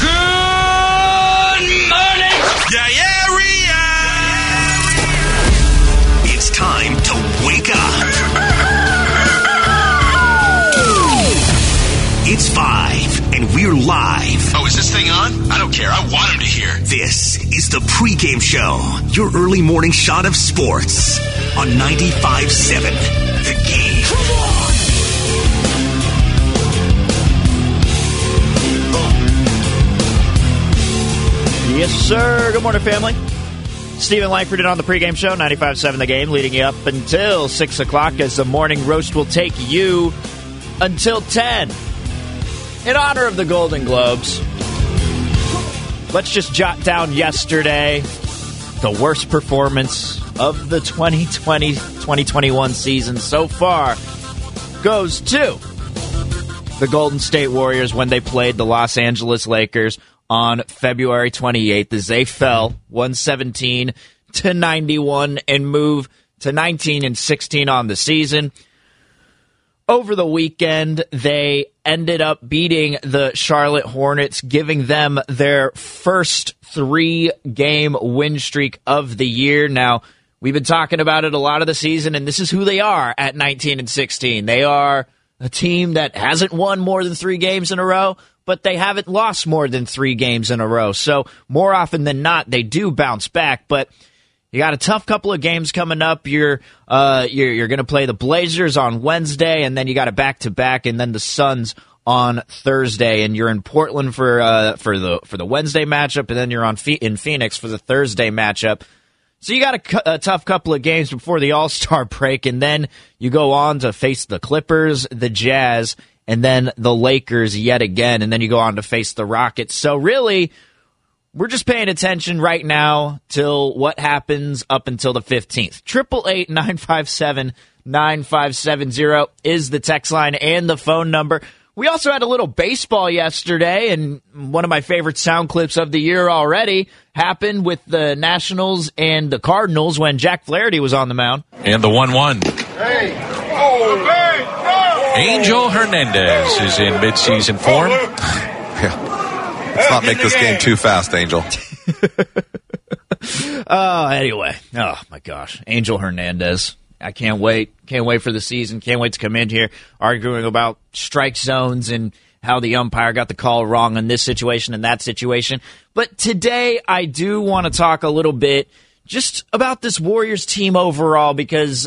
Good morning! Yeah. It's time to wake up. It's 5, and we're live. Oh, is this thing on? I don't care. I want him to hear. This is the pregame show, your early morning shot of sports on 95.7 The Game. Come on! Yes, sir. Good morning, family. Steven Langford on the pregame show, 95.7 The Game, leading you up until 6 o'clock as the morning roast will take you until 10. In honor of the Golden Globes, let's just jot down yesterday the worst performance of the 2020-2021 season so far goes to the Golden State Warriors when they played the Los Angeles Lakers on February 28th, as they fell 117-91 and move to 19-16 on the season. Over the weekend, they ended up beating the Charlotte Hornets, giving them their first three-game win streak of the year. Now, we've been talking about it a lot of the season, and this is who they are at 19-16. They are a team that hasn't won more than three games in a row, but they haven't lost more than three games in a row. So more often than not, they do bounce back. But you got a tough couple of games coming up. You're going to play the Blazers on Wednesday, and then you got a back-to-back, and then the Suns on Thursday. And you're in Portland for the Wednesday matchup, and then you're in Phoenix for the Thursday matchup. So you got a tough couple of games before the All-Star break, and then you go on to face the Clippers, the Jazz, and then the Lakers yet again, and then you go on to face the Rockets. So really, we're just paying attention right now till what happens up until the 15th. 888-957-9570 is the text line and the phone number. We also had a little baseball yesterday, and one of my favorite sound clips of the year already happened with the Nationals and the Cardinals when Jack Flaherty was on the mound. And the 1-1. Hey! Oh, hey! Angel Hernandez is in midseason form. Yeah. Let's not make this game too fast, Angel. Anyway. Oh, my gosh. Angel Hernandez. I can't wait. Can't wait for the season. Can't wait to come in here arguing about strike zones and how the umpire got the call wrong in this situation and that situation. But today I do want to talk a little bit just about this Warriors team overall because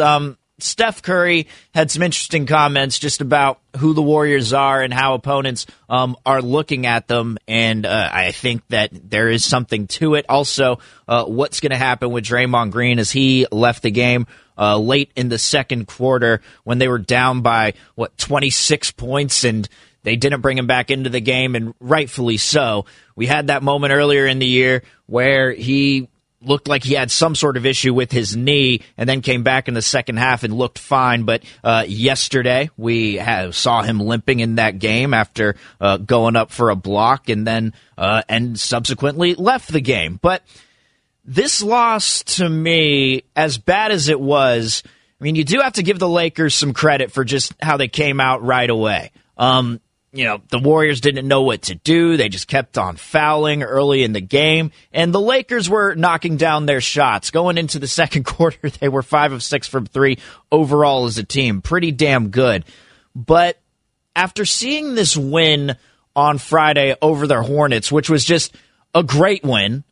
Steph Curry had some interesting comments just about who the Warriors are and how opponents are looking at them, and I think that there is something to it. Also, what's going to happen with Draymond Green as he left the game late in the second quarter when they were down by, 26 points, and they didn't bring him back into the game, and rightfully so. We had that moment earlier in the year where he looked like he had some sort of issue with his knee and then came back in the second half and looked fine. But yesterday we saw him limping in that game after going up for a block and then and subsequently left the game. But this loss to me, as bad as it was, I mean, you do have to give the Lakers some credit for just how they came out right away. The Warriors didn't know what to do. They just kept on fouling early in the game. And the Lakers were knocking down their shots. Going into the second quarter, they were 5 of 6 from three overall as a team. Pretty damn good. But after seeing this win on Friday over their Hornets, which was just a great win.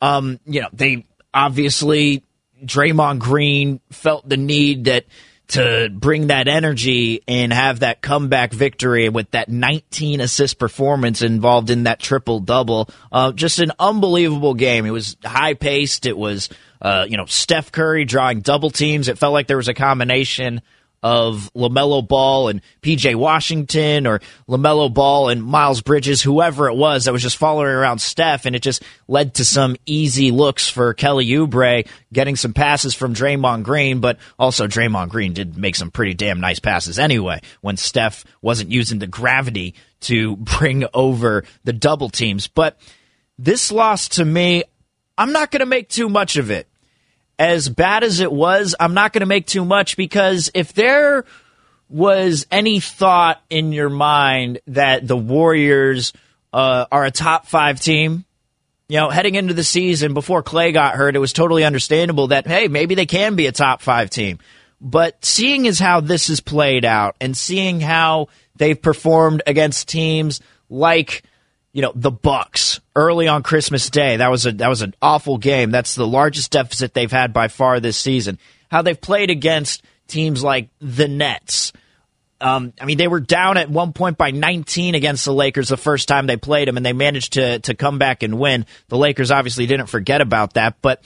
They obviously, Draymond Green felt the need to bring that energy and have that comeback victory with that 19-assist performance involved in that triple-double. Just an unbelievable game. It was high-paced. It was, Steph Curry drawing double teams. It felt like there was a combination of LaMelo Ball and P.J. Washington or LaMelo Ball and Miles Bridges, whoever it was that was just following around Steph, and it just led to some easy looks for Kelly Oubre getting some passes from Draymond Green, but also Draymond Green did make some pretty damn nice passes anyway when Steph wasn't using the gravity to bring over the double teams. But this loss to me, I'm not going to make too much of it. As bad as it was, I'm not going to make too much, because if there was any thought in your mind that the Warriors are a top-5 team, heading into the season before Klay got hurt, it was totally understandable that, hey, maybe they can be a top-5 team. But seeing as how this has played out and seeing how they've performed against teams like the Bucks early on Christmas Day. That was an awful game. That's the largest deficit they've had by far this season. How they've played against teams like the Nets. They were down at one point by 19 against the Lakers the first time they played them, and they managed to come back and win. The Lakers obviously didn't forget about that, but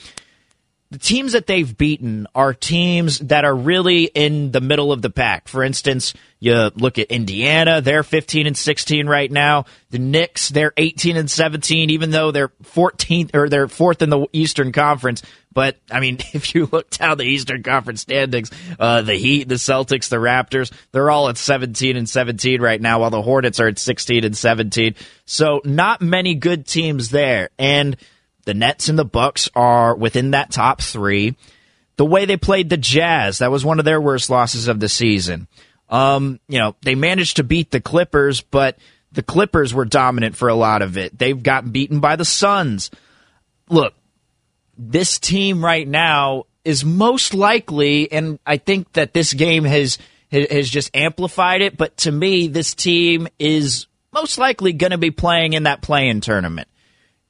the teams that they've beaten are teams that are really in the middle of the pack. For instance, you look at Indiana, they're 15-16 right now. The Knicks, they're 18-17, even though they're 14th or they're 4th in the Eastern Conference. But, if you look down the Eastern Conference standings, the Heat, the Celtics, the Raptors, they're all at 17-17 right now, while the Hornets are at 16-17. So not many good teams there. And the Nets and the Bucks are within that top 3. The way they played the Jazz, that was one of their worst losses of the season. They managed to beat the Clippers, but the Clippers were dominant for a lot of it. They've gotten beaten by the Suns. Look, this team right now is most likely, and I think that this game has just amplified it, but to me, this team is most likely going to be playing in that play-in tournament.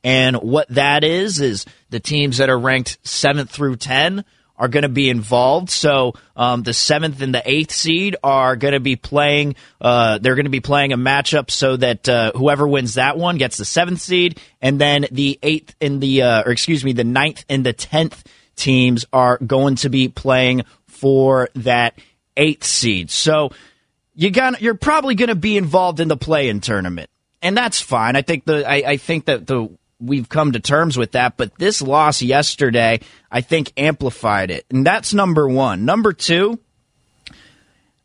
And what that is the teams that are ranked 7th through 10 are going to be involved. So the 7th and the 8th seed are going to be playing. They're going to be playing a matchup so that whoever wins that one gets the 7th seed, and then the 9th and the 10th teams are going to be playing for that 8th seed. So you're probably going to be involved in the play-in tournament, and that's fine. I think that we've come to terms with that, but this loss yesterday, I think, amplified it. And that's number one. Number two,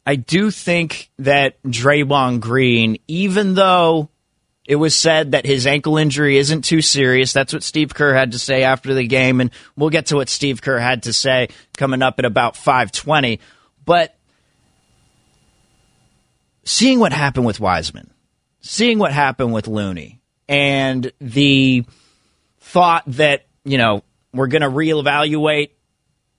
I do think that Draymond Green, even though it was said that his ankle injury isn't too serious, that's what Steve Kerr had to say after the game, and we'll get to what Steve Kerr had to say coming up at about 5:20. But seeing what happened with Wiseman, seeing what happened with Looney, and the thought that, we're going to reevaluate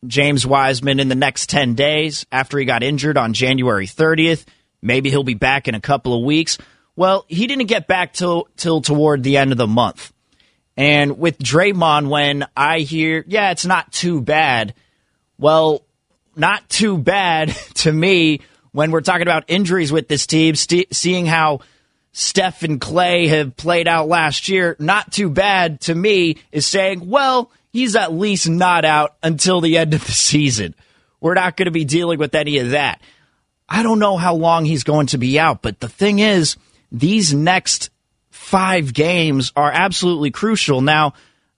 James Wiseman in the next 10 days after he got injured on January 30th. Maybe he'll be back in a couple of weeks. Well, he didn't get back till toward the end of the month. And with Draymond, when I hear, yeah, it's not too bad. Well, not too bad to me when we're talking about injuries with this team, seeing how Steph and Klay have played out last year, not too bad to me is saying, well, he's at least not out until the end of the season. We're not going to be dealing with any of that. I don't know how long he's going to be out, but the thing is, these next 5 games are absolutely crucial. Now,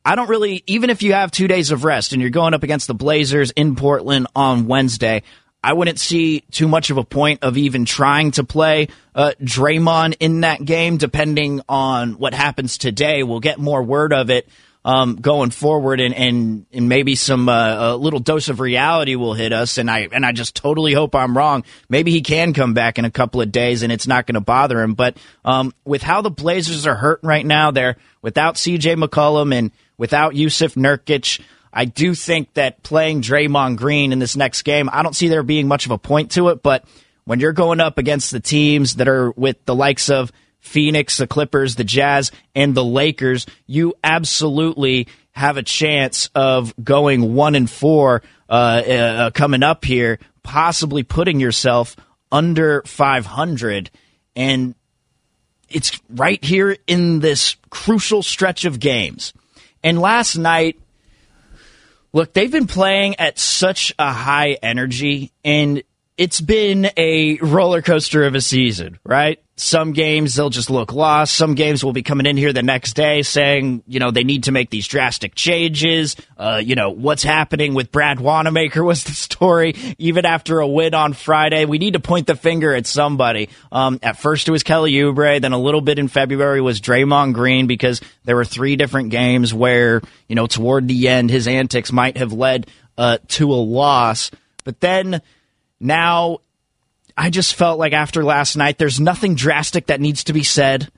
I don't really, even if you have 2 days of rest and you're going up against the Blazers in Portland on Wednesday, I wouldn't see too much of a point of even trying to play Draymond in that game, depending on what happens today. We'll get more word of it going forward, and maybe some a little dose of reality will hit us, and I just totally hope I'm wrong. Maybe he can come back in a couple of days, and it's not going to bother him. But with how the Blazers are hurting right now, they're without C.J. McCollum and without Jusuf Nurkić, I do think that playing Draymond Green in this next game, I don't see there being much of a point to it, but when you're going up against the teams that are with the likes of Phoenix, the Clippers, the Jazz, and the Lakers, you absolutely have a chance of going 1-4 coming up here, possibly putting yourself under 500. And it's right here in this crucial stretch of games. And last night, look, they've been playing at such a high energy, and it's been a roller coaster of a season, right? Some games they'll just look lost. Some games will be coming in here the next day saying, you know, they need to make these drastic changes. You know, what's happening with Brad Wanamaker was the story. Even after a win on Friday, we need to point the finger at somebody. At first it was Kelly Oubre. Then a little bit in February was Draymond Green, because there were three different games where, you know, toward the end, his antics might have led to a loss. But then now, I just felt like after last night, there's nothing drastic that needs to be said.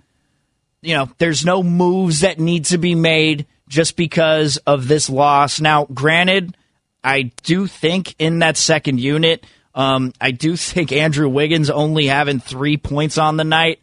You know, there's no moves that need to be made just because of this loss. Now, granted, I do think in that second unit, I do think Andrew Wiggins only having 3 points on the night,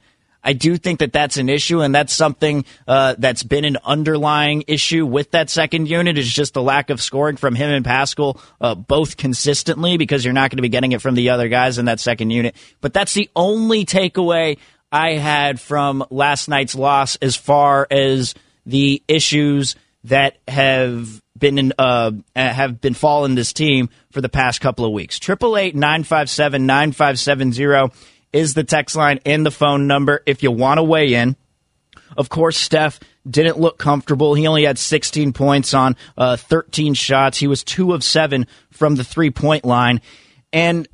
I do think that that's an issue, and that's something that's been an underlying issue with that second unit, is just the lack of scoring from him and Pascal, both consistently, because you're not going to be getting it from the other guys in that second unit. But that's the only takeaway I had from last night's loss as far as the issues that have been falling this team for the past couple of weeks. 888-957-9570. Is the text line and the phone number if you want to weigh in. Of course, Steph didn't look comfortable. He only had 16 points on 13 shots. He was 2 of 7 from the three-point line. And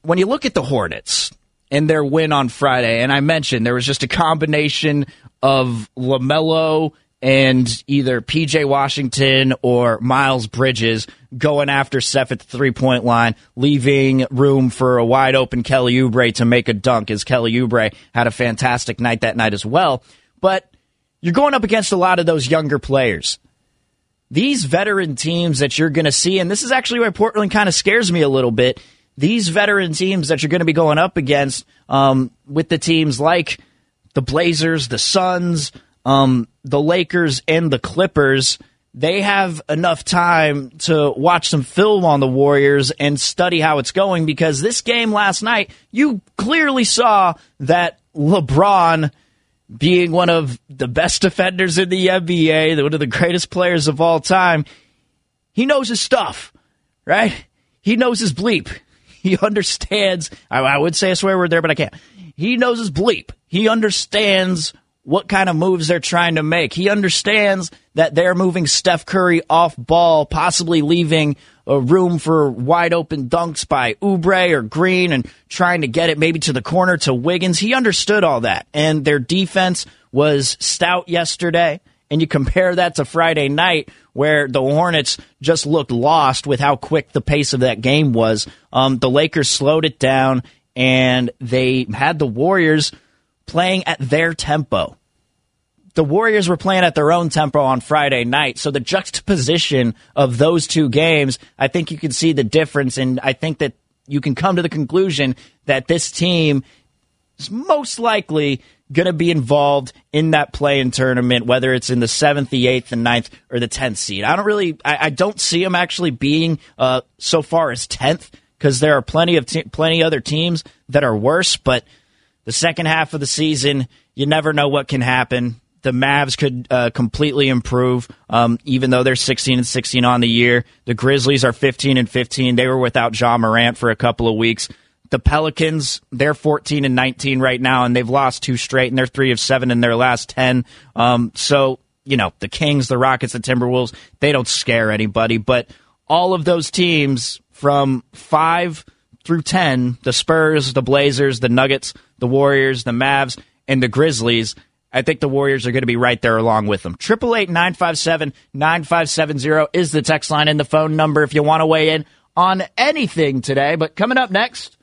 when you look at the Hornets and their win on Friday, and I mentioned there was just a combination of LaMelo and either P.J. Washington or Miles Bridges going after Steph at the three-point line, leaving room for a wide-open Kelly Oubre to make a dunk, as Kelly Oubre had a fantastic night that night as well. But you're going up against a lot of those younger players. These veteran teams that you're going to see, and this is actually where Portland kind of scares me a little bit, these veteran teams that you're going to be going up against with the teams like the Blazers, the Suns, the Lakers and the Clippers, they have enough time to watch some film on the Warriors and study how it's going, because this game last night, you clearly saw that LeBron, being one of the best defenders in the NBA, one of the greatest players of all time, he knows his stuff, right? He knows his bleep. He understands. I would say a swear word there, but I can't. He knows his bleep. He understands what kind of moves they're trying to make. He understands that they're moving Steph Curry off ball, possibly leaving a room for wide open dunks by Oubre or Green, and trying to get it maybe to the corner to Wiggins. He understood all that. And their defense was stout yesterday. And you compare that to Friday night, where the Hornets just looked lost with how quick the pace of that game was. The Lakers slowed it down, and they had the Warriors playing at their tempo. The Warriors were playing at their own tempo on Friday night. So the juxtaposition of those two games, I think you can see the difference. And I think that you can come to the conclusion that this team is most likely going to be involved in that play-in tournament, whether it's in the 7th, the 8th, the 9th, or the 10th seed. I don't see them actually being so far as 10th, because there are plenty other teams that are worse, but the second half of the season, you never know what can happen. The Mavs could completely improve, even though they're 16-16 on the year. The Grizzlies are 15-15. They were without Ja Morant for a couple of weeks. The Pelicans, they're 14-19 right now, and they've lost 2 straight, and they're 3 of 7 in their last 10. So, you know, the Kings, the Rockets, the Timberwolves, they don't scare anybody. But all of those teams from 5 through 10, the Spurs, the Blazers, the Nuggets, the Warriors, the Mavs, and the Grizzlies, I think the Warriors are going to be right there along with them. 888-957-9570 is the text line and the phone number if you want to weigh in on anything today. But coming up next,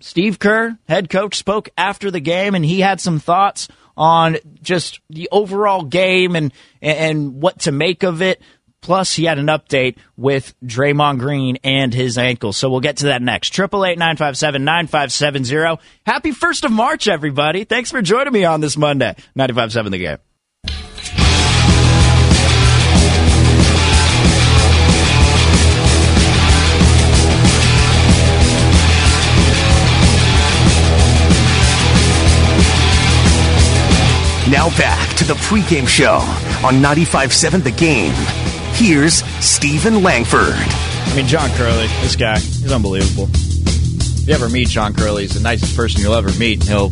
Steve Kerr, head coach, spoke after the game, and he had some thoughts on just the overall game and what to make of it. Plus, he had an update with Draymond Green and his ankle. So we'll get to that next. 888-957-9570. Happy 1st of March, everybody. Thanks for joining me on this Monday. 95.7 The Game. Now back to the pregame show on 95.7 The Game. Here's Steven Langford. I mean, John Curley, this guy, he's unbelievable. If you ever meet John Curley, he's the nicest person you'll ever meet. He'll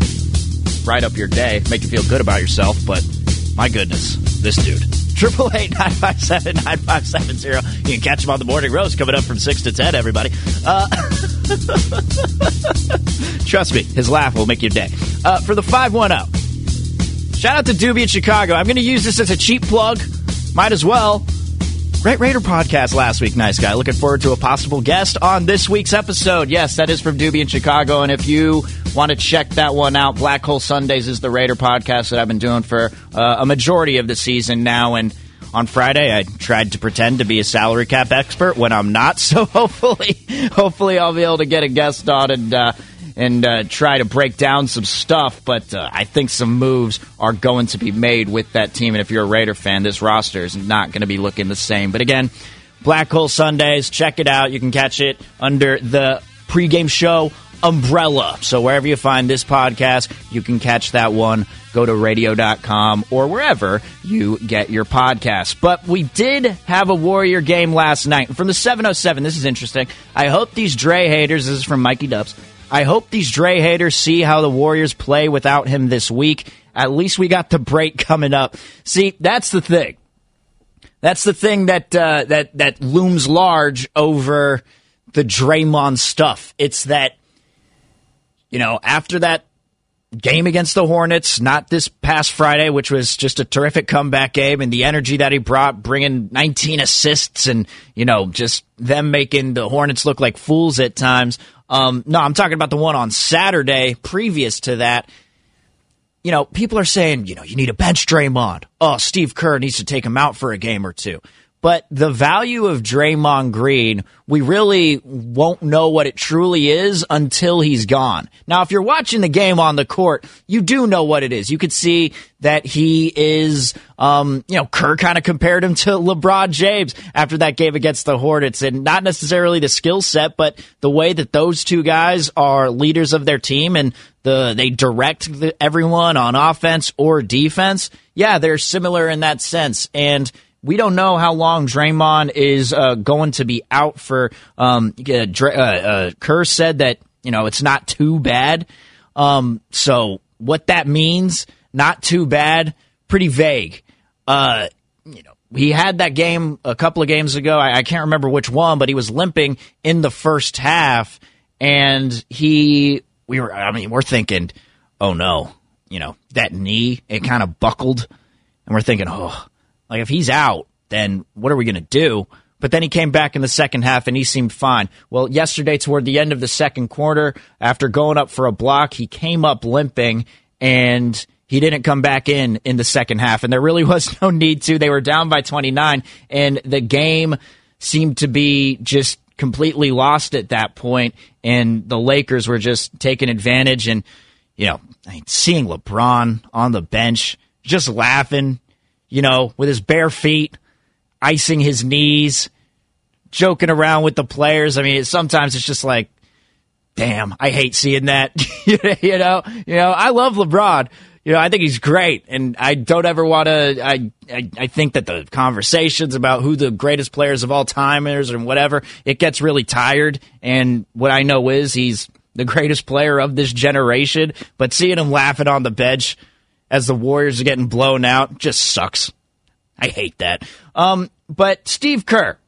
bright up your day, make you feel good about yourself, but my goodness, this dude. 888-957-9570. You can catch him on the Morning Roast coming up from 6 to 10, everybody. Trust me, his laugh will make your day. For the 510. Shout out to Doobie in Chicago. I'm going to use this as a cheap plug. Might as well. Great Raider podcast last week. Nice guy. Looking forward to a possible guest on this week's episode. Yes, that is from Doobie in Chicago. And if you want to check that one out, Black Hole Sundays is the Raider podcast that I've been doing for a majority of the season now. And on Friday, I tried to pretend to be a salary cap expert when I'm not. So hopefully I'll be able to get a guest on and try to break down some stuff, but I think some moves are going to be made with that team, and if you're a Raider fan, this roster is not going to be looking the same. But again, Black Hole Sundays, check it out. You can catch it under the pregame show umbrella. So wherever you find this podcast, you can catch that one. Go to radio.com or wherever you get your podcast. But we did have a Warrior game last night. From the 707, this is interesting. I hope these Dre haters, this is from Mikey Dubs, I hope these Dre haters see how the Warriors play without him this week. At least we got the break coming up. See, that's the thing. That's the thing that looms large over the Draymond stuff. It's that, you know, after that game against the Hornets, not this past Friday, which was just a terrific comeback game, and the energy that he brought, bringing 19 assists and, you know, just them making the Hornets look like fools at times. No, I'm talking about the one on Saturday previous to that. You know, people are saying, you know, you need a bench Draymond. Oh, Steve Kerr needs to take him out for a game or two. But the value of Draymond Green, we really won't know what it truly is until he's gone. Now, if you're watching the game on the court, you do know what it is. You could see that he is, you know, Kerr kind of compared him to LeBron James after that game against the Hornets. And not necessarily the skill set, but the way that those two guys are leaders of their team and they direct everyone on offense or defense. Yeah, they're similar in that sense. And we don't know how long Draymond is going to be out for. Kerr said that, you know, it's not too bad. So what that means, not too bad, pretty vague. You know, he had that game a couple of games ago. I can't remember which one, but he was limping in the first half, and we're thinking, oh no, you know, that knee, it kind of buckled, and we're thinking, oh. Like, if he's out, then what are we going to do? But then he came back in the second half, and he seemed fine. Well, yesterday, toward the end of the second quarter, after going up for a block, he came up limping, and he didn't come back in the second half. And there really was no need to. They were down by 29, and the game seemed to be just completely lost at that point, and the Lakers were just taking advantage. And, you know, seeing LeBron on the bench, just laughing, you know, with his bare feet, icing his knees, joking around with the players. I mean, sometimes it's just like, damn, I hate seeing that. You know, I love LeBron. You know, I think he's great, and I don't ever want to. I think that the conversations about who the greatest players of all time is and whatever, it gets really tired. And what I know is he's the greatest player of this generation. But seeing him laughing on the bench as the Warriors are getting blown out, just sucks. I hate that. But Steve Kerr,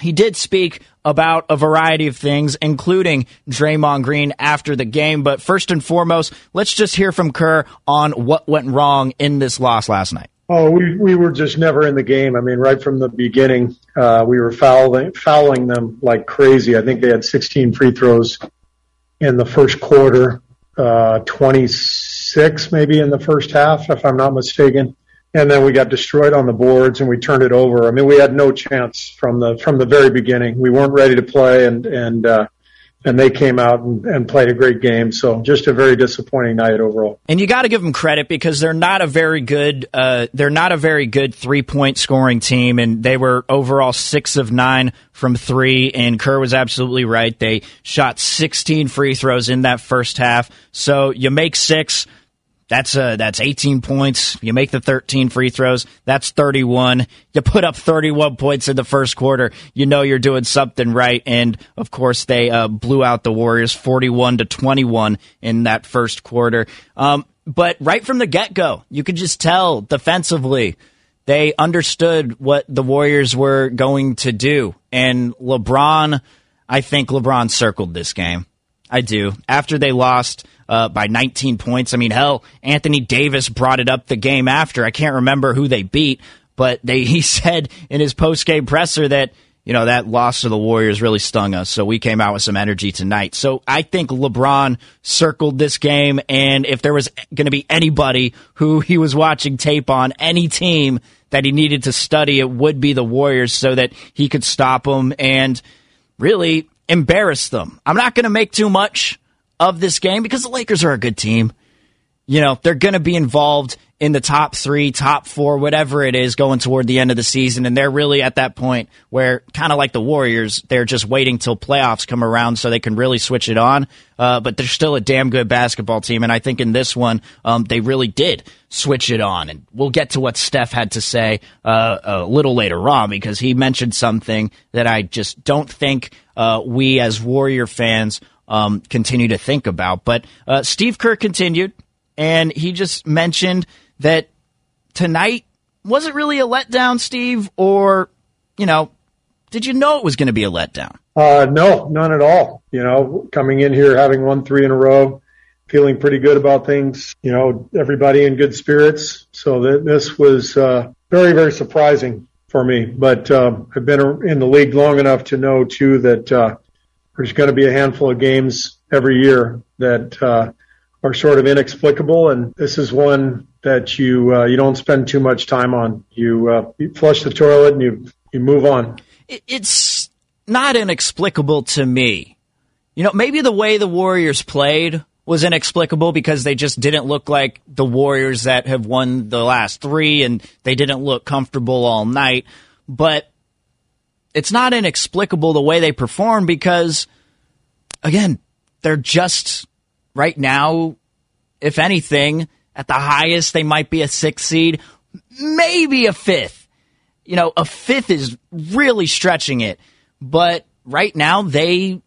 he did speak about a variety of things, including Draymond Green after the game. But first and foremost, let's just hear from Kerr on what went wrong in this loss last night. Oh, we were just never in the game. I mean, right from the beginning, we were fouling them like crazy. I think they had 16 free throws in the first quarter, 26 maybe in the first half, if I'm not mistaken. and then we got destroyed on the boards and we turned it over. I mean, we had no chance from the very beginning. We weren't ready to play, and they came out and played a great game. So just a very disappointing night overall. And you got to give them credit because they're not a very good 3-point scoring team, and they were overall 6 of 9 from three. And Kerr was absolutely right. They shot 16 free throws in that first half. So you make 6. That's 18 points. You make the 13 free throws. That's 31. You put up 31 points in the first quarter. You know you're doing something right. And, of course, they blew out the Warriors 41-21 in that first quarter. But right from the get-go, you could just tell defensively they understood what the Warriors were going to do. And I think LeBron circled this game. I do. After they lost by 19 points. I mean, hell, Anthony Davis brought it up the game after. I can't remember who they beat, but he said in his post-game presser that, you know, that loss to the Warriors really stung us, so we came out with some energy tonight. So I think LeBron circled this game, and if there was going to be anybody who he was watching tape on, any team that he needed to study, it would be the Warriors so that he could stop them and really embarrass them. I'm not going to make too much of this game because the Lakers are a good team. You know, they're going to be involved in the top 3, top 4, whatever it is going toward the end of the season. And they're really at that point where, kind of like the Warriors, they're just waiting till playoffs come around so they can really switch it on. But they're still a damn good basketball team. And I think in this one, they really did switch it on. And we'll get to what Steph had to say a little later on, because he mentioned something that I just don't think we as Warrior fans continue to think about. But Steve Kerr continued, and he just mentioned that tonight wasn't really a letdown, Steve, or, you know, did you know it was going to be a letdown? No, none at all. You know, coming in here, having won 3 in a row, feeling pretty good about things, you know, everybody in good spirits. So this was very, very surprising for me. But I've been in the league long enough to know, too, that there's going to be a handful of games every year that are sort of inexplicable, and this is one that you don't spend too much time on. You flush the toilet and you move on. It's not inexplicable to me. You know, maybe the way the Warriors played was inexplicable because they just didn't look like the Warriors that have won the last 3, and they didn't look comfortable all night, but it's not inexplicable the way they perform because, again, they're just right now, if anything, at the highest, they might be a 6th seed, maybe a 5th. You know, a 5th is really stretching it. But right now, they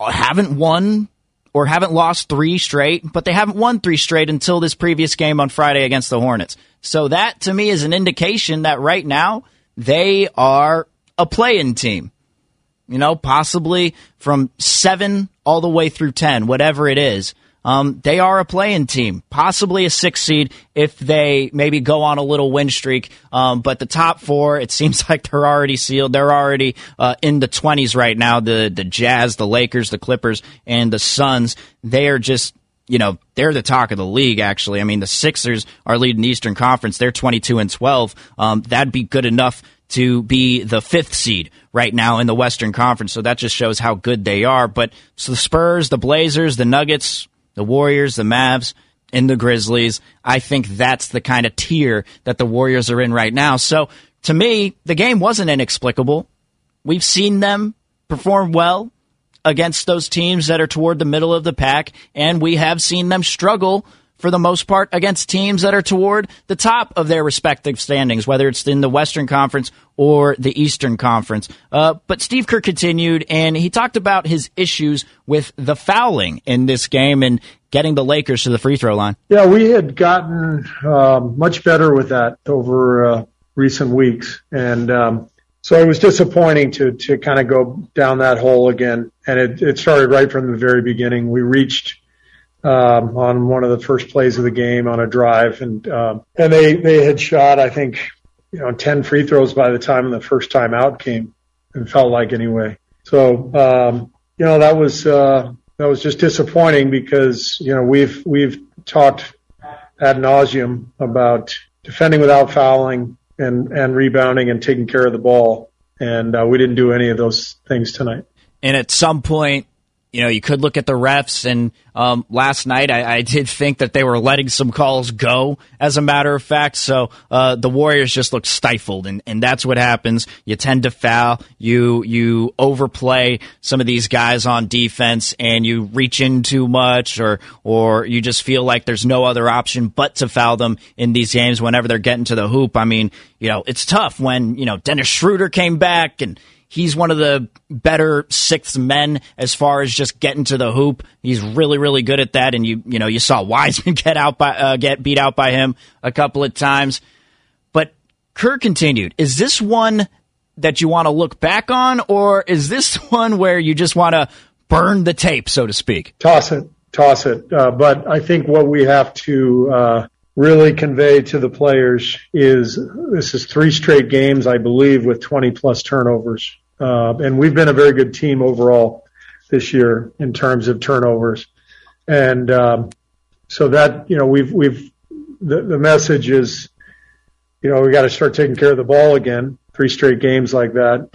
haven't won or haven't lost 3 straight, but they haven't won 3 straight until this previous game on Friday against the Hornets. So that, to me, is an indication that right now, they are a play-in team, you know, possibly from 7 all the way through 10, whatever it is. They are a play-in team, possibly a 6th seed if they maybe go on a little win streak. But the top 4, it seems like they're already sealed. They're already in the 20s right now. The Jazz, the Lakers, the Clippers, and the Suns, they are just, you know, they're the talk of the league, actually. I mean, the Sixers are leading the Eastern Conference. They're 22-12. That'd be good enough to be the 5th seed right now in the Western Conference. So that just shows how good they are. But so the Spurs, the Blazers, the Nuggets, the Warriors, the Mavs, and the Grizzlies, I think that's the kind of tier that the Warriors are in right now. So to me, the game wasn't inexplicable. We've seen them perform well against those teams that are toward the middle of the pack, and we have seen them struggle for the most part against teams that are toward the top of their respective standings, whether it's in the Western Conference or the Eastern Conference. But Steve Kerr continued, and he talked about his issues with the fouling in this game and getting the Lakers to the free throw line. Yeah, we had gotten much better with that over recent weeks, and so it was disappointing to kind of go down that hole again, and it started right from the very beginning. We reached on one of the first plays of the game on a drive, and they had shot, I think, you know, 10 free throws by the time the first time out came, it felt like, anyway. So you know, that was just disappointing because, you know, we've talked ad nauseum about defending without fouling and rebounding and taking care of the ball. And we didn't do any of those things tonight. And at some point, you know, you could look at the refs, and last night I did think that they were letting some calls go, as a matter of fact. So the Warriors just looked stifled, and that's what happens. You tend to foul, you overplay some of these guys on defense, and you reach in too much, or you just feel like there's no other option but to foul them in these games whenever they're getting to the hoop. I mean, you know, it's tough when, you know, Dennis Schroeder came back, and he's one of the better sixth men as far as just getting to the hoop. He's really, really good at that. And you know, you saw Wiseman get beat out by him a couple of times. But Kerr continued. Is this one that you want to look back on, or is this one where you just want to burn the tape, so to speak? Toss it. But I think what we have to really convey to the players is this is three straight games, I believe, with 20-plus turnovers. And we've been a very good team overall this year in terms of turnovers. And so that, you know, we've the message is, you know, we got to start taking care of the ball again, three straight games like that.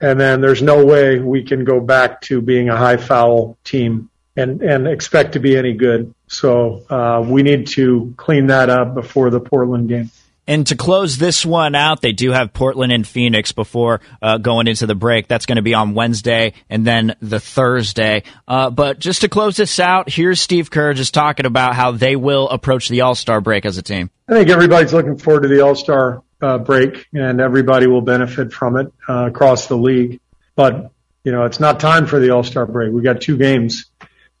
And then there's no way we can go back to being a high foul team and expect to be any good. So we need to clean that up before the Portland game. And to close this one out, they do have Portland and Phoenix before going into the break. That's going to be on Wednesday and then the Thursday. But just to close this out, here's Steve Kerr just talking about how they will approach the All-Star break as a team. I think everybody's looking forward to the All-Star break, and everybody will benefit from it across the league. But, you know, it's not time for the All-Star break. We got two games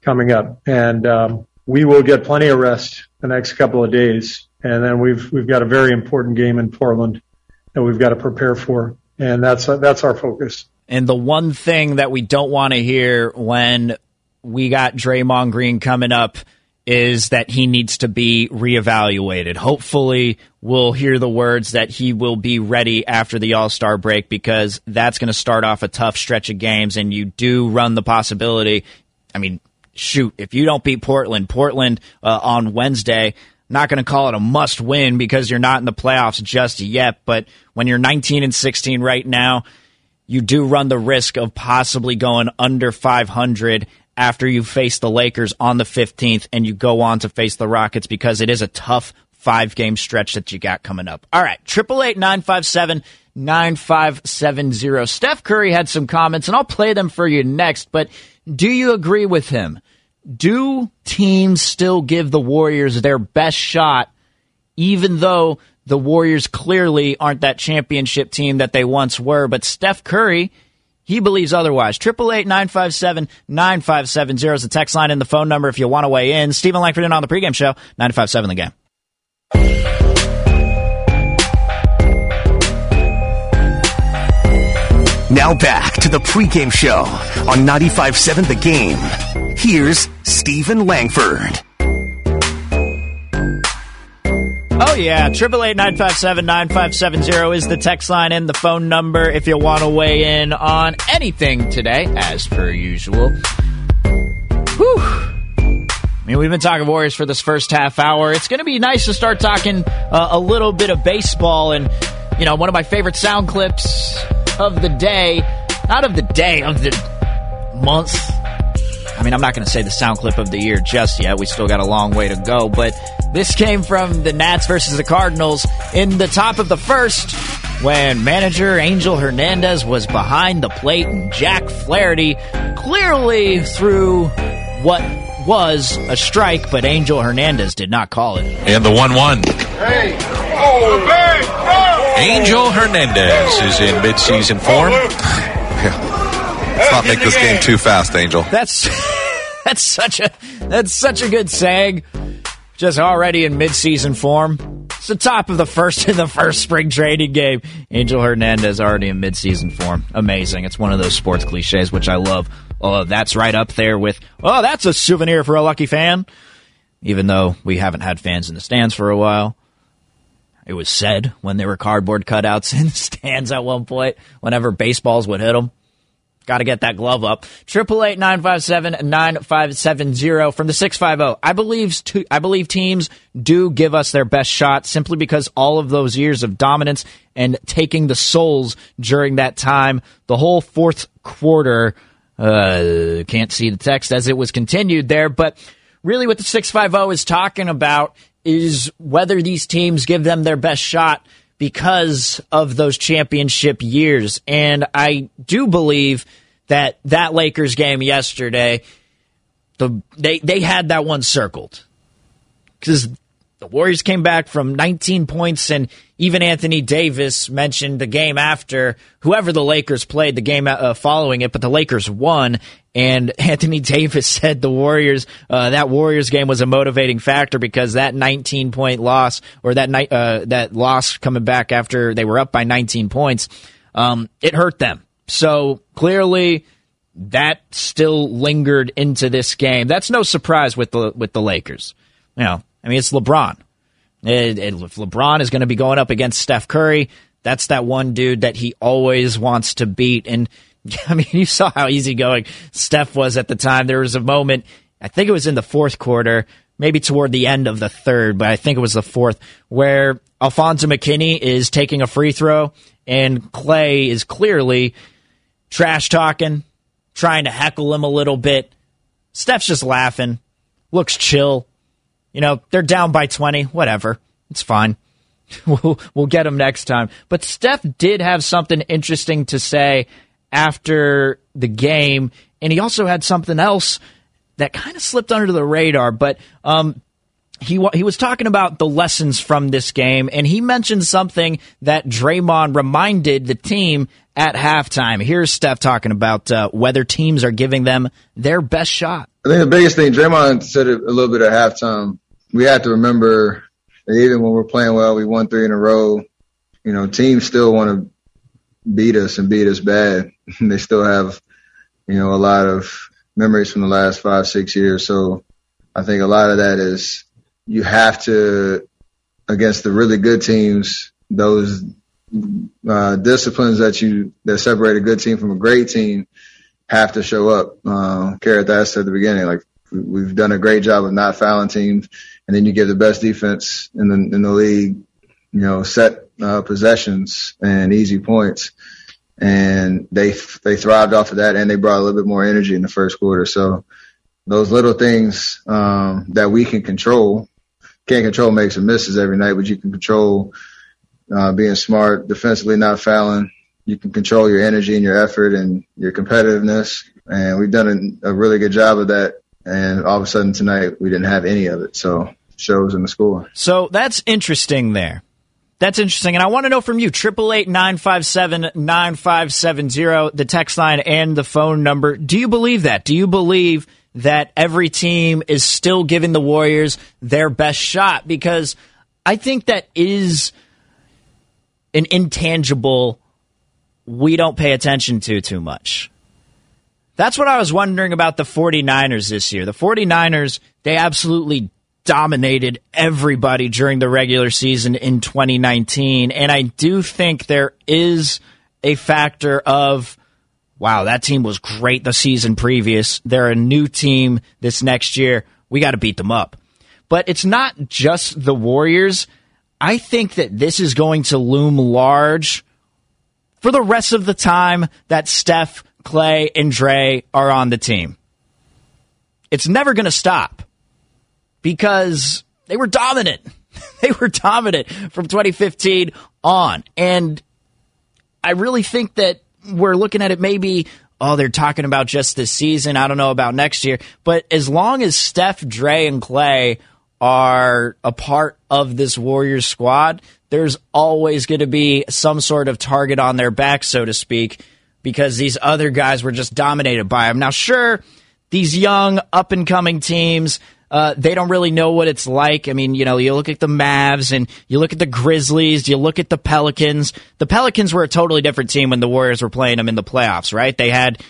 coming up, and we will get plenty of rest the next couple of days. And then we've got a very important game in Portland that we've got to prepare for, and that's our focus. And the one thing that we don't want to hear when we got Draymond Green coming up is that he needs to be reevaluated. Hopefully we'll hear the words that he will be ready after the All-Star break, because that's going to start off a tough stretch of games, and you do run the possibility. I mean, shoot, if you don't beat Portland on Wednesday, not going to call it a must win because you're not in the playoffs just yet, but when you're 19-16 right now, you do run the risk of possibly going under 500 after you face the Lakers on the 15th and you go on to face the Rockets, because it is a tough five-game stretch that you got coming up. All right, 888-957-9570. Steph Curry had some comments, and I'll play them for you next, but do you agree with him? Do teams still give the Warriors their best shot, even though the Warriors clearly aren't that championship team that they once were? But Steph Curry, he believes otherwise. 888-957-9570 is the text line and the phone number if you want to weigh in. Steven Langford in on the pregame show, 95.7 The Game. Now back to the pregame show on 95.7 The Game. Here's Steven Langford. Oh, yeah. 888-957-9570 is the text line and the phone number if you want to weigh in on anything today, as per usual. Whew. I mean, we've been talking Warriors for this first half hour. It's going to be nice to start talking a little bit of baseball. And, you know, one of my favorite sound clips of the day, not of the day, of the month. I mean, I'm not going to say the sound clip of the year just yet. We still got a long way to go. But this came from the Nats versus the Cardinals in the top of the first when manager Angel Hernandez was behind the plate and Jack Flaherty clearly threw what was a strike, but Angel Hernandez did not call it. And the 1-1. Hey. Oh, hey. Oh. Angel Hernandez is in midseason form. Yeah. Let's not make this game too fast, Angel. That's such a good saying. Just already in midseason form. It's the top of the first in the first spring training game. Angel Hernandez already in midseason form. Amazing. It's one of those sports cliches, which I love. Oh, that's right up there with, oh, that's a souvenir for a lucky fan. Even though we haven't had fans in the stands for a while. It was said when there were cardboard cutouts in the stands at one point, whenever baseballs would hit them. Got to get that glove up. 888-957-9570 from the 650. I believe teams do give us their best shot simply because all of those years of dominance and taking the souls during that time, the whole fourth quarter. Can't see the text as it was continued there, but really what the 650 is talking about is whether these teams give them their best shot because of those championship years. And I do believe that Lakers game yesterday, they had that one circled. Because the Warriors came back from 19 points, and even Anthony Davis mentioned the game after, whoever the Lakers played, the game following it, but the Lakers won. And Anthony Davis said the Warriors, that Warriors game was a motivating factor because that 19-point loss, or that loss coming back after they were up by 19 points, it hurt them. So clearly, that still lingered into this game. That's no surprise with the Lakers. You know, I mean, it's LeBron. If LeBron is going to be going up against Steph Curry, that's that one dude that he always wants to beat. And I mean, you saw how easygoing Steph was at the time. There was a moment, I think it was in the fourth quarter, maybe toward the end of the third, but I think it was the fourth, where Alfonso McKinney is taking a free throw, and Klay is clearly trash-talking, trying to heckle him a little bit. Steph's just laughing, looks chill. You know, they're down by 20, whatever. It's fine. We'll get them next time. But Steph did have something interesting to say after the game, and he also had something else that kind of slipped under the radar, but he was talking about the lessons from this game, and he mentioned something that Draymond reminded the team at halftime. Here's Steph talking about whether teams are giving them their best shot. I think the biggest thing, Draymond said it a little bit at halftime. We have to remember that even when we're playing well, we won three in a row. You know, teams still want to beat us and beat us bad. They still have, you know, a lot of memories from the last 5-6 years. So I think a lot of that is you have to, against the really good teams, those disciplines that separate a good team from a great team have to show up. Kerr said at the beginning, like, we've done a great job of not fouling teams, and then you give the best defense in the league, you know, set possessions and easy points, and they thrived off of that, and they brought a little bit more energy in the first quarter. So those little things that we can control, can't control makes and misses every night, but you can control being smart, defensively not fouling. You can control your energy and your effort and your competitiveness. And we've done a really good job of that. And all of a sudden tonight, we didn't have any of it. So it shows in the score. So that's interesting there. That's interesting. And I want to know from you, 888-957-9570, the text line and the phone number. Do you believe that? Do you believe that every team is still giving the Warriors their best shot? Because I think that is an intangible we don't pay attention to too much. That's what I was wondering about the 49ers this year. The 49ers, they absolutely dominated everybody during the regular season in 2019. And I do think there is a factor of, wow, that team was great the season previous. They're a new team this next year. We got to beat them up. But it's not just the Warriors. I think that this is going to loom large for the rest of the time that Steph, Klay, and Dre are on the team. It's never going to stop because they were dominant. They were dominant from 2015 on. And I really think that we're looking at it maybe, oh, they're talking about just this season. I don't know about next year. But as long as Steph, Dre, and Klay are a part of this Warriors squad, there's always going to be some sort of target on their back, so to speak, because these other guys were just dominated by them. Now, sure, these young, up-and-coming teams, they don't really know what it's like. I mean, you know, you look at the Mavs, and you look at the Grizzlies, you look at the Pelicans. The Pelicans were a totally different team when the Warriors were playing them in the playoffs, right? They had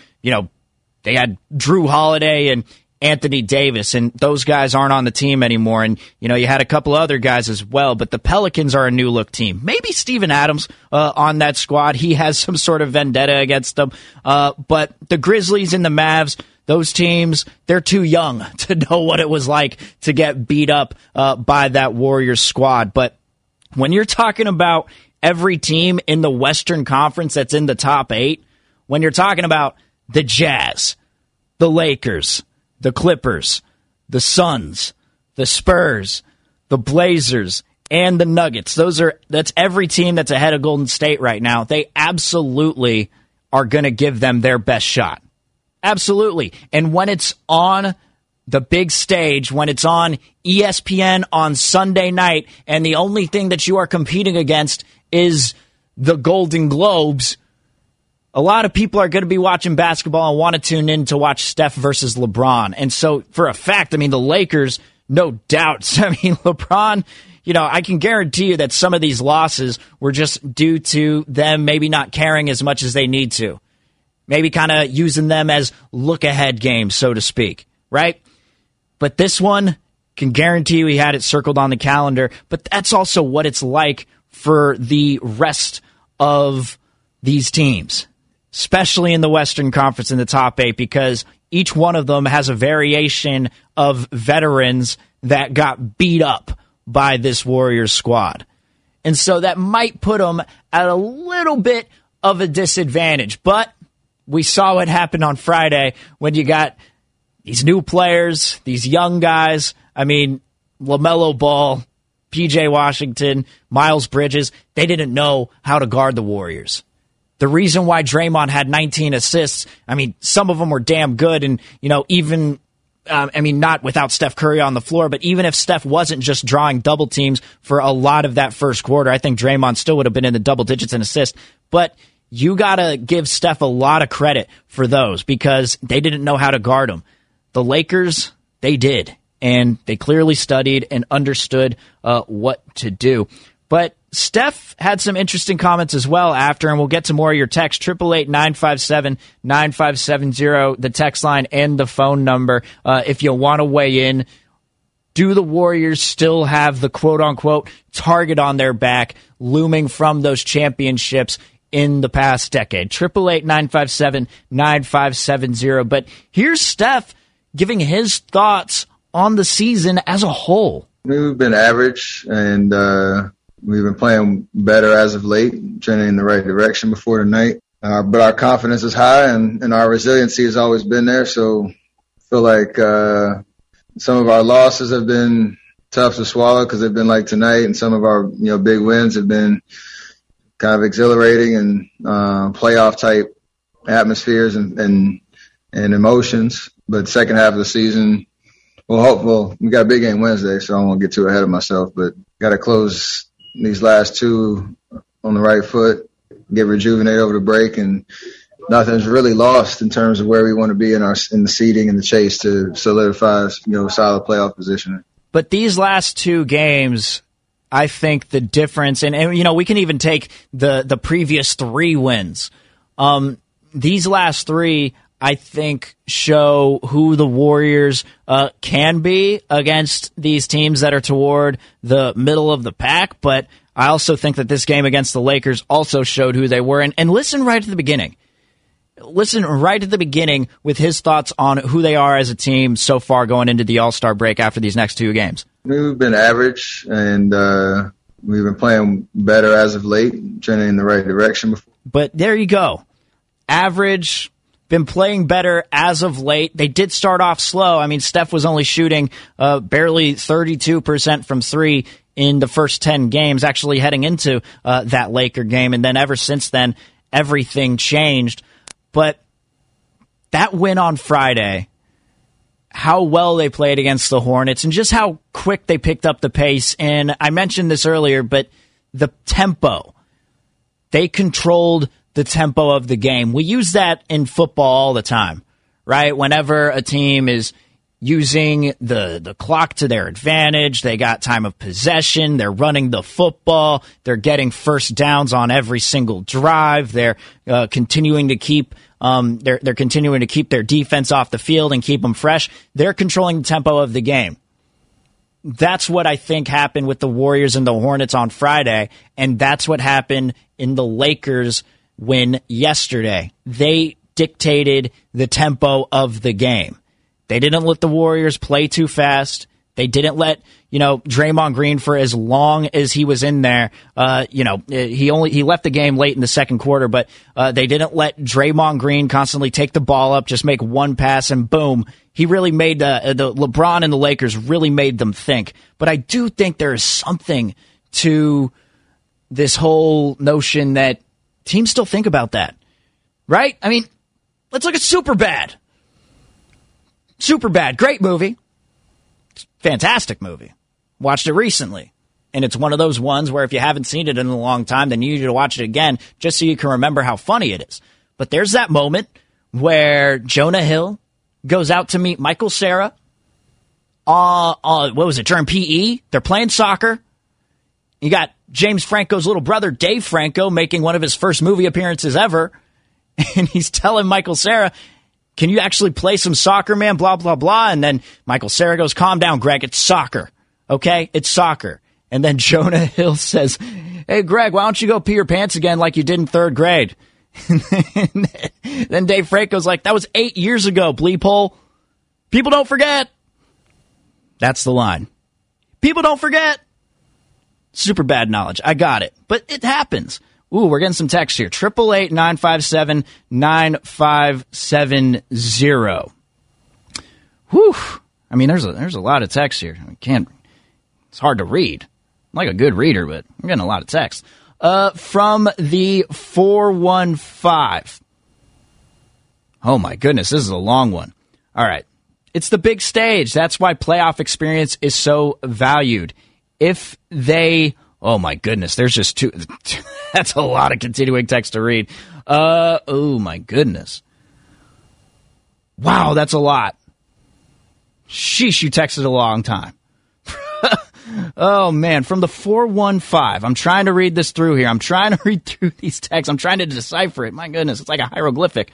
Drew Holiday and Anthony Davis, and those guys aren't on the team anymore. And, you know, you had a couple other guys as well, but the Pelicans are a new-look team. Maybe Steven Adams on that squad. He has some sort of vendetta against them. But the Grizzlies and the Mavs, those teams, they're too young to know what it was like to get beat up by that Warriors squad. But when you're talking about every team in the Western Conference that's in the top eight, when you're talking about the Jazz, the Lakers, the Clippers, the Suns, the Spurs, the Blazers, and the Nuggets, that's every team that's ahead of Golden State right now. They absolutely are going to give them their best shot. Absolutely. And when it's on the big stage, when it's on ESPN on Sunday night, and the only thing that you are competing against is the Golden Globes, a lot of people are going to be watching basketball and want to tune in to watch Steph versus LeBron. And so, for a fact, I mean, the Lakers, no doubts. I mean, LeBron, you know, I can guarantee you that some of these losses were just due to them maybe not caring as much as they need to. Maybe kind of using them as look-ahead games, so to speak, right? But this one, can guarantee you he had it circled on the calendar. But that's also what it's like for the rest of these teams, especially in the Western Conference in the top eight, because each one of them has a variation of veterans that got beat up by this Warriors squad. And so that might put them at a little bit of a disadvantage. But we saw what happened on Friday when you got these new players, these young guys. I mean, LaMelo Ball, P.J. Washington, Miles Bridges, they didn't know how to guard the Warriors. The reason why Draymond had 19 assists, I mean, some of them were damn good. And, you know, even, I mean, not without Steph Curry on the floor, but even if Steph wasn't just drawing double teams for a lot of that first quarter, I think Draymond still would have been in the double digits in assists. But you got to give Steph a lot of credit for those because they didn't know how to guard him. The Lakers, they did, and they clearly studied and understood what to do. But Steph had some interesting comments as well after, and we'll get to more of your text. 888-957-9570, the text line and the phone number. If you want to weigh in, do the Warriors still have the quote-unquote target on their back looming from those championships in the past decade? 888-957-9570. But here's Steph giving his thoughts on the season as a whole. We've been average, and we've been playing better as of late, trending in the right direction before tonight. But our confidence is high, and our resiliency has always been there. So I feel like some of our losses have been tough to swallow because they've been like tonight, and some of our big wins have been kind of exhilarating and playoff type atmospheres and emotions. But second half of the season, we got a big game Wednesday, so I won't get too ahead of myself. But got to close these last two on the right foot, get rejuvenated over the break, and nothing's really lost in terms of where we want to be in the seeding and the chase to solidify solid playoff positioning. But these last two games, I think the difference, and we can even take the previous three wins. These last three, I think, show who the Warriors can be against these teams that are toward the middle of the pack. But I also think that this game against the Lakers also showed who they were. And listen right at the beginning. Listen right at the beginning with his thoughts on who they are as a team so far going into the All-Star break after these next two games. We've been average, and we've been playing better as of late, trending in the right direction before. But there you go. Average, been playing better as of late. They did start off slow. I mean, Steph was only shooting barely 32% from three in the first 10 games, actually heading into that Laker game. And then ever since then, everything changed. But that win on Friday, how well they played against the Hornets and just how quick they picked up the pace. And I mentioned this earlier, but the tempo, they controlled the tempo of the game. We use that in football all the time, right? Whenever a team is using the clock to their advantage, they got time of possession, they're running the football, they're getting first downs on every single drive, they're continuing to keep They're continuing to keep their defense off the field and keep them fresh. They're controlling the tempo of the game. That's what I think happened with the Warriors and the Hornets on Friday, and that's what happened in the Lakers win yesterday. They dictated the tempo of the game. They didn't let the Warriors play too fast. They didn't let, Draymond Green, for as long as he was in there, he left the game late in the second quarter, but they didn't let Draymond Green constantly take the ball up, just make one pass, and boom. He really made the LeBron and the Lakers really made them think. But I do think there is something to this whole notion that teams still think about that, right? I mean, let's look at Superbad. Superbad, great movie. Fantastic movie. Watched it recently. And it's one of those ones where if you haven't seen it in a long time, then you need to watch it again just so you can remember how funny it is. But there's that moment where Jonah Hill goes out to meet Michael Cera. During PE? They're playing soccer. You got James Franco's little brother, Dave Franco, making one of his first movie appearances ever. And he's telling Michael Cera, can you actually play some soccer, man? Blah, blah, blah. And then Michael Cera goes, calm down, Greg. It's soccer. Okay? It's soccer. And then Jonah Hill says, hey, Greg, why don't you go pee your pants again like you did in third grade? And then Dave Franco's like, that was 8 years ago, bleephole. People don't forget. That's the line. People don't forget. Super bad knowledge. I got it. But it happens. Ooh, we're getting some text here. 888-957-9570. Whew. I mean, there's a lot of text here. It's hard to read. I'm like a good reader, but I'm getting a lot of text. From the 415. Oh my goodness, this is a long one. All right. It's the big stage. That's why playoff experience is so valued. If they... Oh, my goodness. There's just two. That's a lot of continuing text to read. Oh, my goodness. Wow, that's a lot. Sheesh, you texted a long time. Oh, man. From the 415. I'm trying to read this through here. I'm trying to read through these texts. I'm trying to decipher it. My goodness. It's like a hieroglyphic.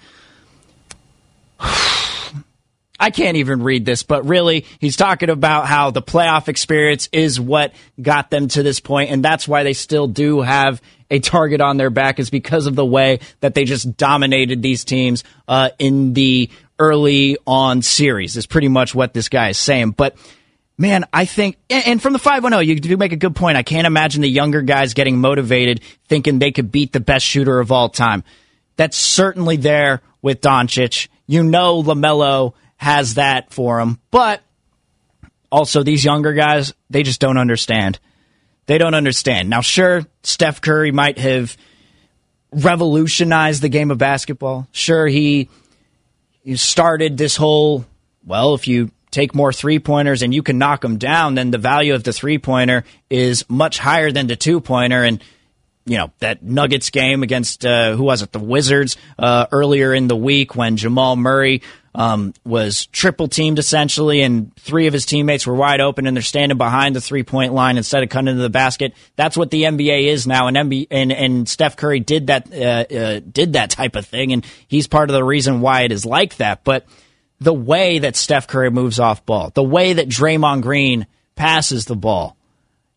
I can't even read this, but really, he's talking about how the playoff experience is what got them to this point, and that's why they still do have a target on their back, is because of the way that they just dominated these teams in the early on series, is pretty much what this guy is saying. But, man, I think, and from the 510, you do make a good point. I can't imagine the younger guys getting motivated, thinking they could beat the best shooter of all time. That's certainly there with Doncic. LaMelo has that for him, but also these younger guys, they just don't understand. They don't understand. Now, sure, Steph Curry might have revolutionized the game of basketball. Sure, he started this whole, well, if you take more three-pointers and you can knock them down, then the value of the three-pointer is much higher than the two-pointer, and that Nuggets game against, the Wizards earlier in the week when Jamal Murray was triple-teamed essentially, and three of his teammates were wide open and they're standing behind the three-point line instead of cutting into the basket. That's what the NBA is now, and Steph Curry did that type of thing, and he's part of the reason why it is like that. But the way that Steph Curry moves off ball, the way that Draymond Green passes the ball,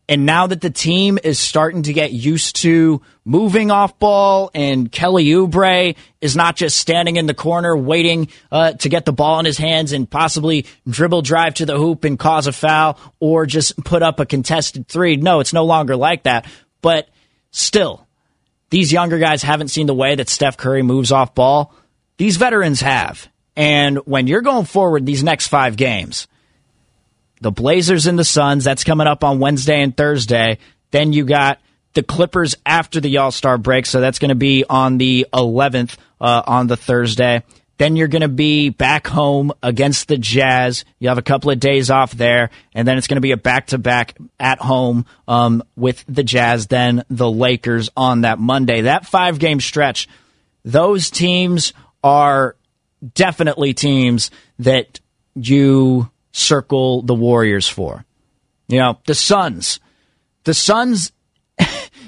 and now that the team is starting to get used to moving off ball, and Kelly Oubre is not just standing in the corner waiting to get the ball in his hands and possibly dribble drive to the hoop and cause a foul or just put up a contested three. No, it's no longer like that. But still, these younger guys haven't seen the way that Steph Curry moves off ball. These veterans have. And when you're going forward these next five games, the Blazers and the Suns, that's coming up on Wednesday and Thursday. Then you got the Clippers after the All-Star break, so that's going to be on the 11th on the Thursday. Then you're going to be back home against the Jazz. You have a couple of days off there, and then it's going to be a back-to-back at home with the Jazz, then the Lakers on that Monday. That five-game stretch, those teams are definitely teams that you circle the Warriors for. The Suns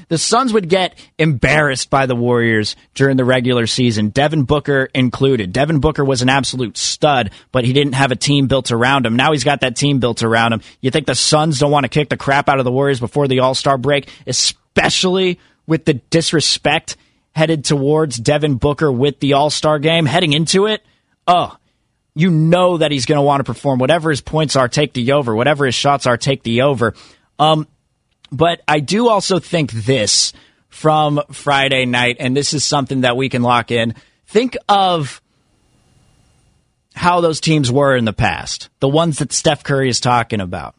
The Suns would get embarrassed by the Warriors during the regular season, Devin Booker included. Devin Booker was an absolute stud, but he didn't have a team built around him. Now he's got that team built around him. You think the Suns don't want to kick the crap out of the Warriors before the All-Star break, especially with the disrespect headed towards Devin Booker with the All-Star game, heading into it? Oh, you know that he's going to want to perform. Whatever his points are, take the over. Whatever his shots are, take the over. But I do also think this from Friday night, and this is something that we can lock in. Think of how those teams were in the past, the ones that Steph Curry is talking about,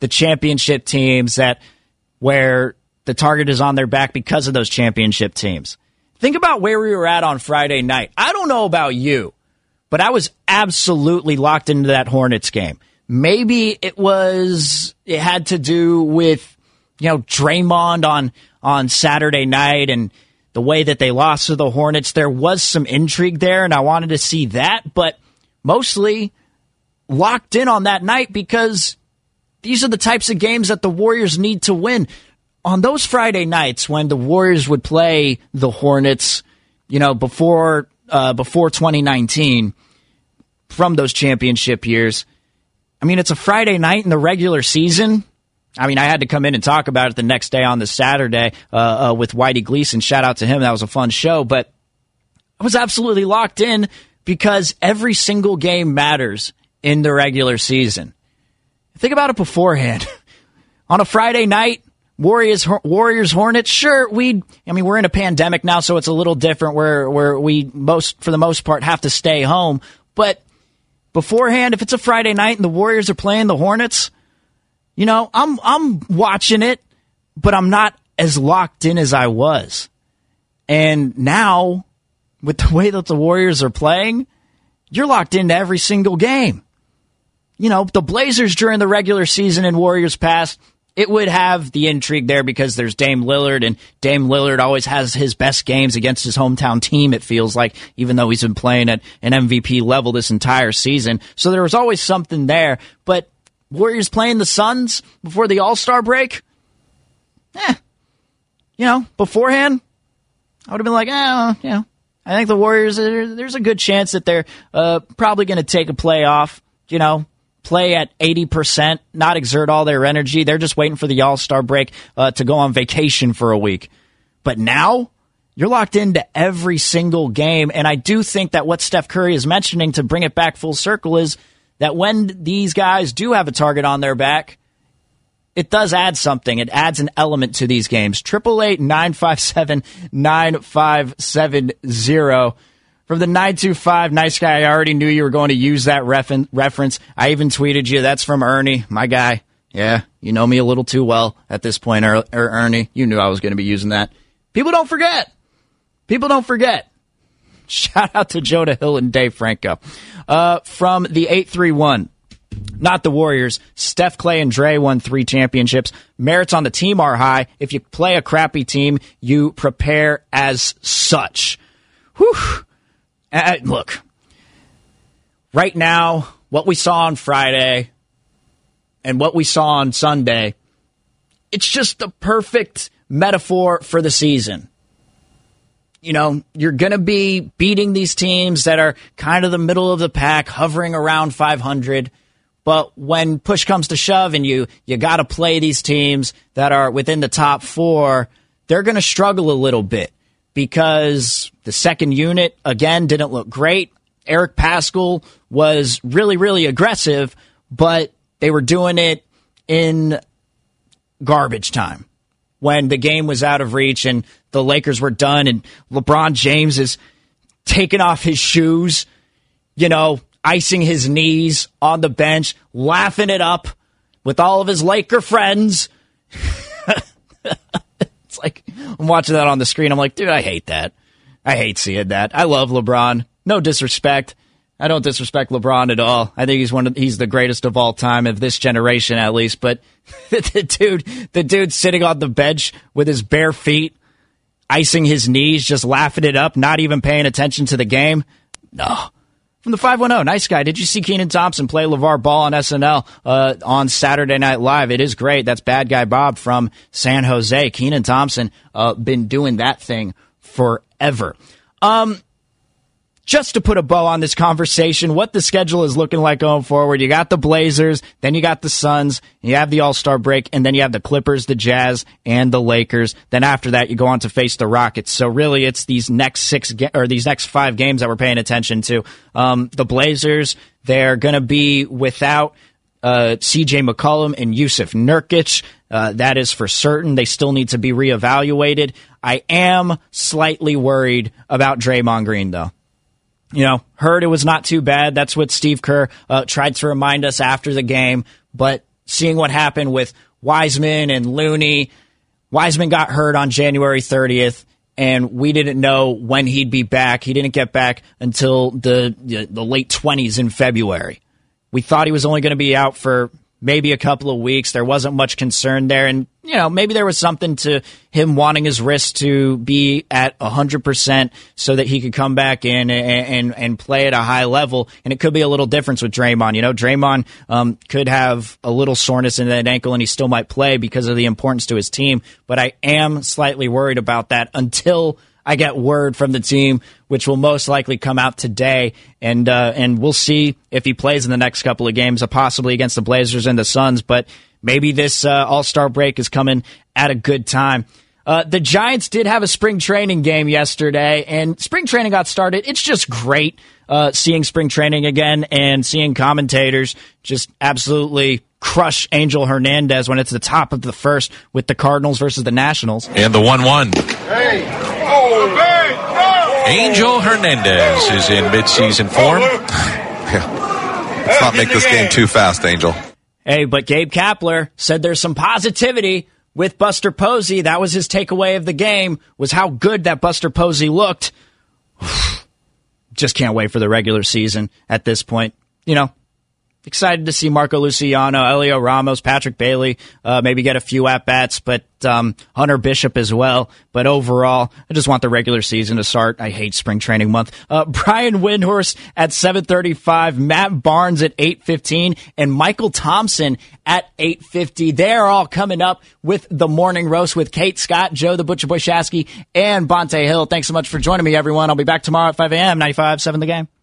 the championship teams that where the target is on their back because of those championship teams. Think about where we were at on Friday night. I don't know about you, but I was absolutely locked into that Hornets game. Maybe it had to do with, you know, Draymond on Saturday night and the way that they lost to the Hornets. There was some intrigue there, and I wanted to see that, but mostly locked in on that night because these are the types of games that the Warriors need to win. On those Friday nights when the Warriors would play the Hornets, you know, before 2019, from those championship years, I mean, it's a Friday night in the regular season. I mean, I had to come in and talk about it the next day on the Saturday with Whitey Gleason. Shout out to him. That was a fun show. But I was absolutely locked in because every single game matters in the regular season. Think about it beforehand. On a Friday night, Warriors Hornets. Sure, we're in a pandemic now, so it's a little different where we most for the most part have to stay home. But beforehand, if it's a Friday night and the Warriors are playing the Hornets, you know, I'm watching it, but I'm not as locked in as I was. And now, with the way that the Warriors are playing, you're locked into every single game. You know, the Blazers during the regular season and Warriors past, it would have the intrigue there because there's Dame Lillard, and Dame Lillard always has his best games against his hometown team, it feels like, even though he's been playing at an MVP level this entire season. So there was always something there. But Warriors playing the Suns before the All-Star break? You know, beforehand, I would have been like, you know, I think the Warriors, there's a good chance that they're probably going to take a playoff, you know, play at 80%, not exert all their energy. They're just waiting for the All-Star break to go on vacation for a week. But now, you're locked into every single game, and I do think that what Steph Curry is mentioning to bring it back full circle is that when these guys do have a target on their back, it does add something. It adds an element to these games. 888-957-9570. From the 925, nice guy, I already knew you were going to use that reference. I even tweeted you. That's from Ernie, my guy. Yeah, you know me a little too well at this point, Ernie. You knew I was going to be using that. People don't forget. Shout out to Jonah Hill and Dave Franco. From the 831, not the Warriors. Steph, Clay, and Dre won 3 championships. Merits on the team are high. If you play a crappy team, you prepare as such. Whew. Look, right now, what we saw on Friday and what we saw on Sunday, it's just the perfect metaphor for the season. You know, you're going to be beating these teams that are kind of the middle of the pack, hovering around 500. But when push comes to shove and you got to play these teams that are within the top 4, they're going to struggle a little bit. Because the second unit, again, didn't look great. Eric Paschal was really, really aggressive, but they were doing it in garbage time when the game was out of reach and the Lakers were done and LeBron James is taking off his shoes, you know, icing his knees on the bench, laughing it up with all of his Laker friends. It's like, I'm watching that on the screen. I'm like, dude, I hate that. I hate seeing that. I love LeBron. No disrespect. I don't disrespect LeBron at all. I think he's the greatest of all time, of this generation at least. But the dude sitting on the bench with his bare feet, icing his knees, just laughing it up, not even paying attention to the game. No, from the 510. Nice guy. Did you see Kenan Thompson play LeVar Ball on SNL on Saturday Night Live? It is great. That's Bad Guy Bob from San Jose. Kenan Thompson been doing that thing forever. Just to put a bow on this conversation, what the schedule is looking like going forward. You got the Blazers, then you got the Suns, you have the All-Star break, and then you have the Clippers, the Jazz, and the Lakers. Then after that, you go on to face the Rockets. So really, it's these next five games that we're paying attention to. The Blazers, they're going to be without CJ McCollum and Jusuf Nurkić. That is for certain. They still need to be reevaluated. I am slightly worried about Draymond Green, though. You know, heard it was not too bad. That's what Steve Kerr tried to remind us after the game. But seeing what happened with Wiseman and Looney, Wiseman got hurt on January 30th, and we didn't know when he'd be back. He didn't get back until the late 20s in February. We thought he was only going to be out for maybe a couple of weeks. There wasn't much concern there. And, you know, maybe there was something to him wanting his wrist to be at 100% so that he could come back in and play at a high level. And it could be a little difference with Draymond. You know, Draymond could have a little soreness in that ankle and he still might play because of the importance to his team. But I am slightly worried about that until I get word from the team, which will most likely come out today, and we'll see if he plays in the next couple of games, possibly against the Blazers and the Suns, but maybe this All-Star break is coming at a good time. The Giants did have a spring training game yesterday, and spring training got started. It's just great seeing spring training again and seeing commentators just absolutely crush Angel Hernandez when it's the top of the first with the Cardinals versus the Nationals. And the 1-1. Hey! Angel Hernandez is in midseason form. Yeah. Let's not make this game too fast, Angel. Hey, but Gabe Kapler said there's some positivity with Buster Posey. That was his takeaway of the game, was how good that Buster Posey looked. Just can't wait for the regular season at this point. You know, excited to see Marco Luciano, Elio Ramos, Patrick Bailey, maybe get a few at-bats, but Hunter Bishop as well. But overall, I just want the regular season to start. I hate spring training month. Brian Windhorst at 7:35, Matt Barnes at 8:15, and Michael Thompson at 8:50. They're all coming up with the Morning Roast with Kate Scott, Joe the Butcher Boy Shasky, and Bonte Hill. Thanks so much for joining me, everyone. I'll be back tomorrow at 5 a.m., 95.7 The Game.